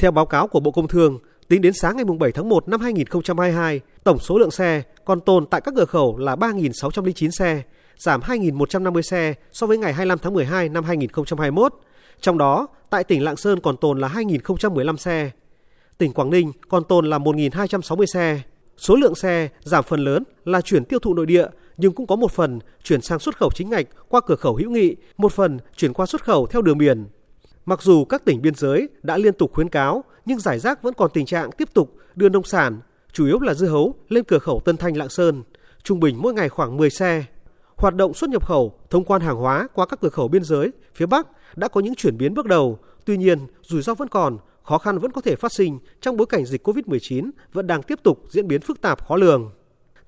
Theo báo cáo của Bộ Công Thương, tính đến sáng ngày 7 tháng 1 năm 2022, tổng số lượng xe còn tồn tại các cửa khẩu là 3.609 xe, giảm 2.150 xe so với ngày 25 tháng 12 năm 2021. Trong đó, tại tỉnh Lạng Sơn còn tồn là 2.015 xe. Tỉnh Quảng Ninh còn tồn là 1.260 xe. Số lượng xe giảm phần lớn là chuyển tiêu thụ nội địa, nhưng cũng có một phần chuyển sang xuất khẩu chính ngạch qua cửa khẩu Hữu Nghị, một phần chuyển qua xuất khẩu theo đường biển. Mặc dù các tỉnh biên giới đã liên tục khuyến cáo, nhưng rải rác vẫn còn tình trạng tiếp tục đưa nông sản, chủ yếu là dưa hấu, lên cửa khẩu Tân Thanh Lạng Sơn, trung bình mỗi ngày khoảng 10 xe. Hoạt động xuất nhập khẩu, thông quan hàng hóa qua các cửa khẩu biên giới phía Bắc đã có những chuyển biến bước đầu, tuy nhiên rủi ro vẫn còn, khó khăn vẫn có thể phát sinh trong bối cảnh dịch COVID-19 vẫn đang tiếp tục diễn biến phức tạp khó lường.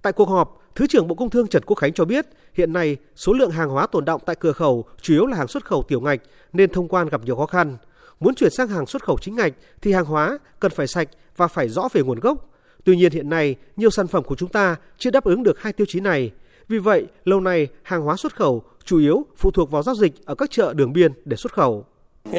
Tại cuộc họp, Thứ trưởng Bộ Công Thương Trần Quốc Khánh cho biết, hiện nay số lượng hàng hóa tồn đọng tại cửa khẩu chủ yếu là hàng xuất khẩu tiểu ngạch nên thông quan gặp nhiều khó khăn. Muốn chuyển sang hàng xuất khẩu chính ngạch thì hàng hóa cần phải sạch và phải rõ về nguồn gốc. Tuy nhiên hiện nay, nhiều sản phẩm của chúng ta chưa đáp ứng được hai tiêu chí này. Vì vậy, lâu nay hàng hóa xuất khẩu chủ yếu phụ thuộc vào giao dịch ở các chợ đường biên để xuất khẩu.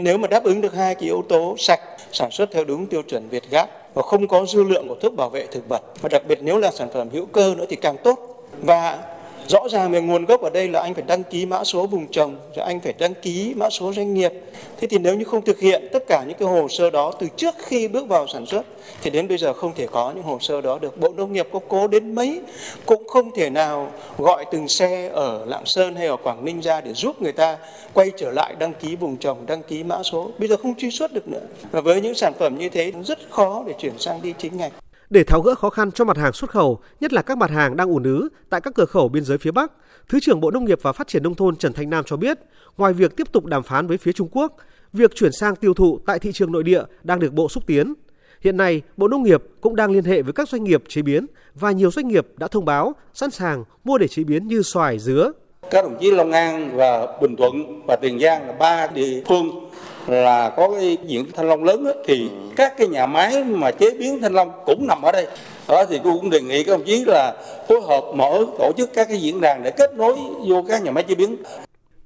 Nếu mà đáp ứng được hai cái yếu tố sạch, sản xuất theo đúng tiêu chuẩn Việt Gap và không có dư lượng của thuốc bảo vệ thực vật, và đặc biệt nếu là sản phẩm hữu cơ nữa thì càng tốt. Và rõ ràng về nguồn gốc ở đây là anh phải đăng ký mã số vùng trồng, rồi anh phải đăng ký mã số doanh nghiệp. Thế thì nếu như không thực hiện tất cả những cái hồ sơ đó từ trước khi bước vào sản xuất thì đến bây giờ không thể có những hồ sơ đó được. Bộ Nông nghiệp có cố đến mấy cũng không thể nào gọi từng xe ở Lạng Sơn hay ở Quảng Ninh ra để giúp người ta quay trở lại đăng ký vùng trồng, đăng ký mã số. Bây giờ không truy xuất được nữa. Và với những sản phẩm như thế rất khó để chuyển sang đi chính ngạch. Để tháo gỡ khó khăn cho mặt hàng xuất khẩu, nhất là các mặt hàng đang ùn ứ tại các cửa khẩu biên giới phía Bắc, Thứ trưởng Bộ Nông nghiệp và Phát triển Nông thôn Trần Thanh Nam cho biết, ngoài việc tiếp tục đàm phán với phía Trung Quốc, việc chuyển sang tiêu thụ tại thị trường nội địa đang được Bộ xúc tiến. Hiện nay, Bộ Nông nghiệp cũng đang liên hệ với các doanh nghiệp chế biến và nhiều doanh nghiệp đã thông báo sẵn sàng mua để chế biến như xoài, dứa. Các đồng chí Long An và Bình Thuận và Tiền Giang là 3 địa phương là có cái diện thanh long lớn ấy, thì các cái nhà máy mà chế biến thanh long cũng nằm ở đây. Đó thì tôi cũng đề nghị các ông chí là phối hợp mở tổ chức các cái diễn đàn để kết nối vô các nhà máy chế biến.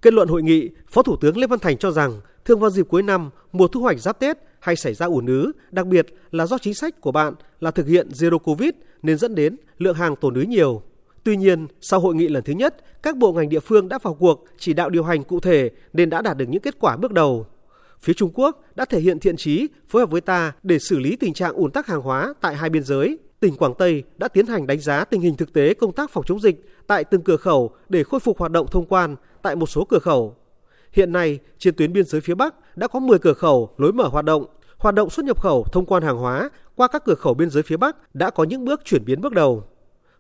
Kết luận hội nghị, Phó Thủ tướng Lê Văn Thành cho rằng thường vào dịp cuối năm, mùa thu hoạch giáp Tết hay xảy ra ùn ứ, đặc biệt là do chính sách của bạn là thực hiện Zero Covid nên dẫn đến lượng hàng tồn ứ nhiều. Tuy nhiên, sau hội nghị lần thứ nhất, các bộ ngành địa phương đã vào cuộc chỉ đạo điều hành cụ thể nên đã đạt được những kết quả bước đầu. Phía Trung Quốc đã thể hiện thiện chí phối hợp với ta để xử lý tình trạng ùn tắc hàng hóa tại hai biên giới. Tỉnh Quảng Tây đã tiến hành đánh giá tình hình thực tế công tác phòng chống dịch tại từng cửa khẩu để khôi phục hoạt động thông quan tại một số cửa khẩu. Hiện nay, trên tuyến biên giới phía Bắc đã có 10 cửa khẩu lối mở hoạt động xuất nhập khẩu thông quan hàng hóa qua các cửa khẩu biên giới phía Bắc đã có những bước chuyển biến bước đầu.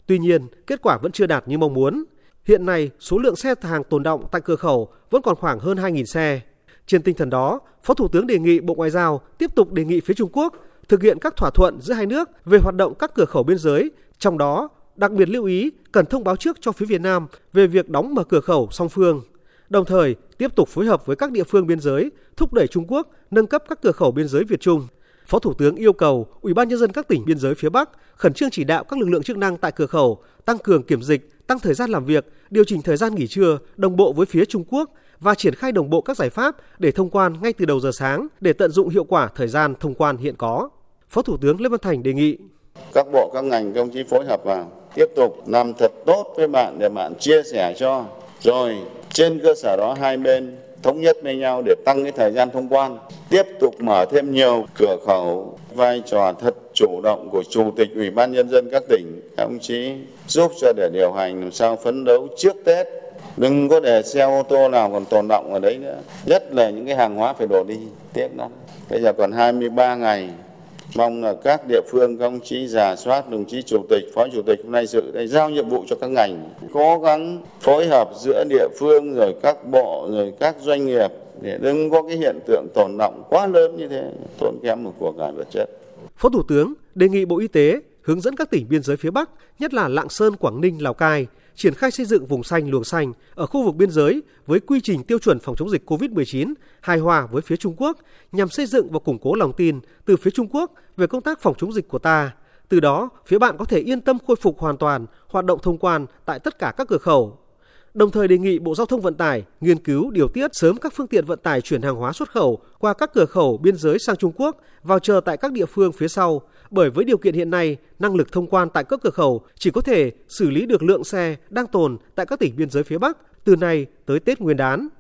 Tuy nhiên, kết quả vẫn chưa đạt như mong muốn. Hiện nay, số lượng xe hàng tồn đọng tại cửa khẩu vẫn còn khoảng hơn 2.000 xe. Trên tinh thần đó, Phó Thủ tướng đề nghị Bộ Ngoại giao tiếp tục đề nghị phía Trung Quốc thực hiện các thỏa thuận giữa hai nước về hoạt động các cửa khẩu biên giới, trong đó đặc biệt lưu ý cần thông báo trước cho phía Việt Nam về việc đóng mở cửa khẩu song phương. Đồng thời, tiếp tục phối hợp với các địa phương biên giới, thúc đẩy Trung Quốc nâng cấp các cửa khẩu biên giới Việt Trung. Phó Thủ tướng yêu cầu Ủy ban nhân dân các tỉnh biên giới phía Bắc khẩn trương chỉ đạo các lực lượng chức năng tại cửa khẩu tăng cường kiểm dịch, tăng thời gian làm việc, điều chỉnh thời gian nghỉ trưa đồng bộ với phía Trung Quốc và triển khai đồng bộ các giải pháp để thông quan ngay từ đầu giờ sáng để tận dụng hiệu quả thời gian thông quan hiện có. Phó Thủ tướng Lê Văn Thành đề nghị các bộ, các ngành, các ông chí phối hợp vào, tiếp tục làm thật tốt với bạn để bạn chia sẻ cho, rồi trên cơ sở đó hai bên thống nhất với nhau để tăng cái thời gian thông quan, tiếp tục mở thêm nhiều cửa khẩu. Vai trò thật chủ động của Chủ tịch Ủy ban nhân dân các tỉnh, các ông chí giúp cho để điều hành làm sao phấn đấu trước Tết, đừng có để xe ô tô nào còn tồn đọng ở đấy nữa, nhất là những cái hàng hóa phải đổ đi, tiếc lắm. Bây giờ còn 23 ngày, mong là các địa phương, các ông chí rà soát, đồng chí Chủ tịch, Phó Chủ tịch hôm nay dự đây giao nhiệm vụ cho các ngành, cố gắng phối hợp giữa địa phương rồi các bộ rồi các doanh nghiệp để đừng có cái hiện tượng tồn đọng quá lớn như thế, tốn kém một của cải vật chất. Phó Thủ tướng đề nghị Bộ Y tế hướng dẫn các tỉnh biên giới phía Bắc, nhất là Lạng Sơn, Quảng Ninh, Lào Cai, triển khai xây dựng vùng xanh, luồng xanh ở khu vực biên giới với quy trình tiêu chuẩn phòng chống dịch COVID-19 hài hòa với phía Trung Quốc nhằm xây dựng và củng cố lòng tin từ phía Trung Quốc về công tác phòng chống dịch của ta. Từ đó, phía bạn có thể yên tâm khôi phục hoàn toàn hoạt động thông quan tại tất cả các cửa khẩu. Đồng thời đề nghị Bộ Giao thông Vận tải nghiên cứu điều tiết sớm các phương tiện vận tải chuyển hàng hóa xuất khẩu qua các cửa khẩu biên giới sang Trung Quốc vào chờ tại các địa phương phía sau, bởi với điều kiện hiện nay, năng lực thông quan tại các cửa khẩu chỉ có thể xử lý được lượng xe đang tồn tại các tỉnh biên giới phía Bắc từ nay tới Tết Nguyên đán.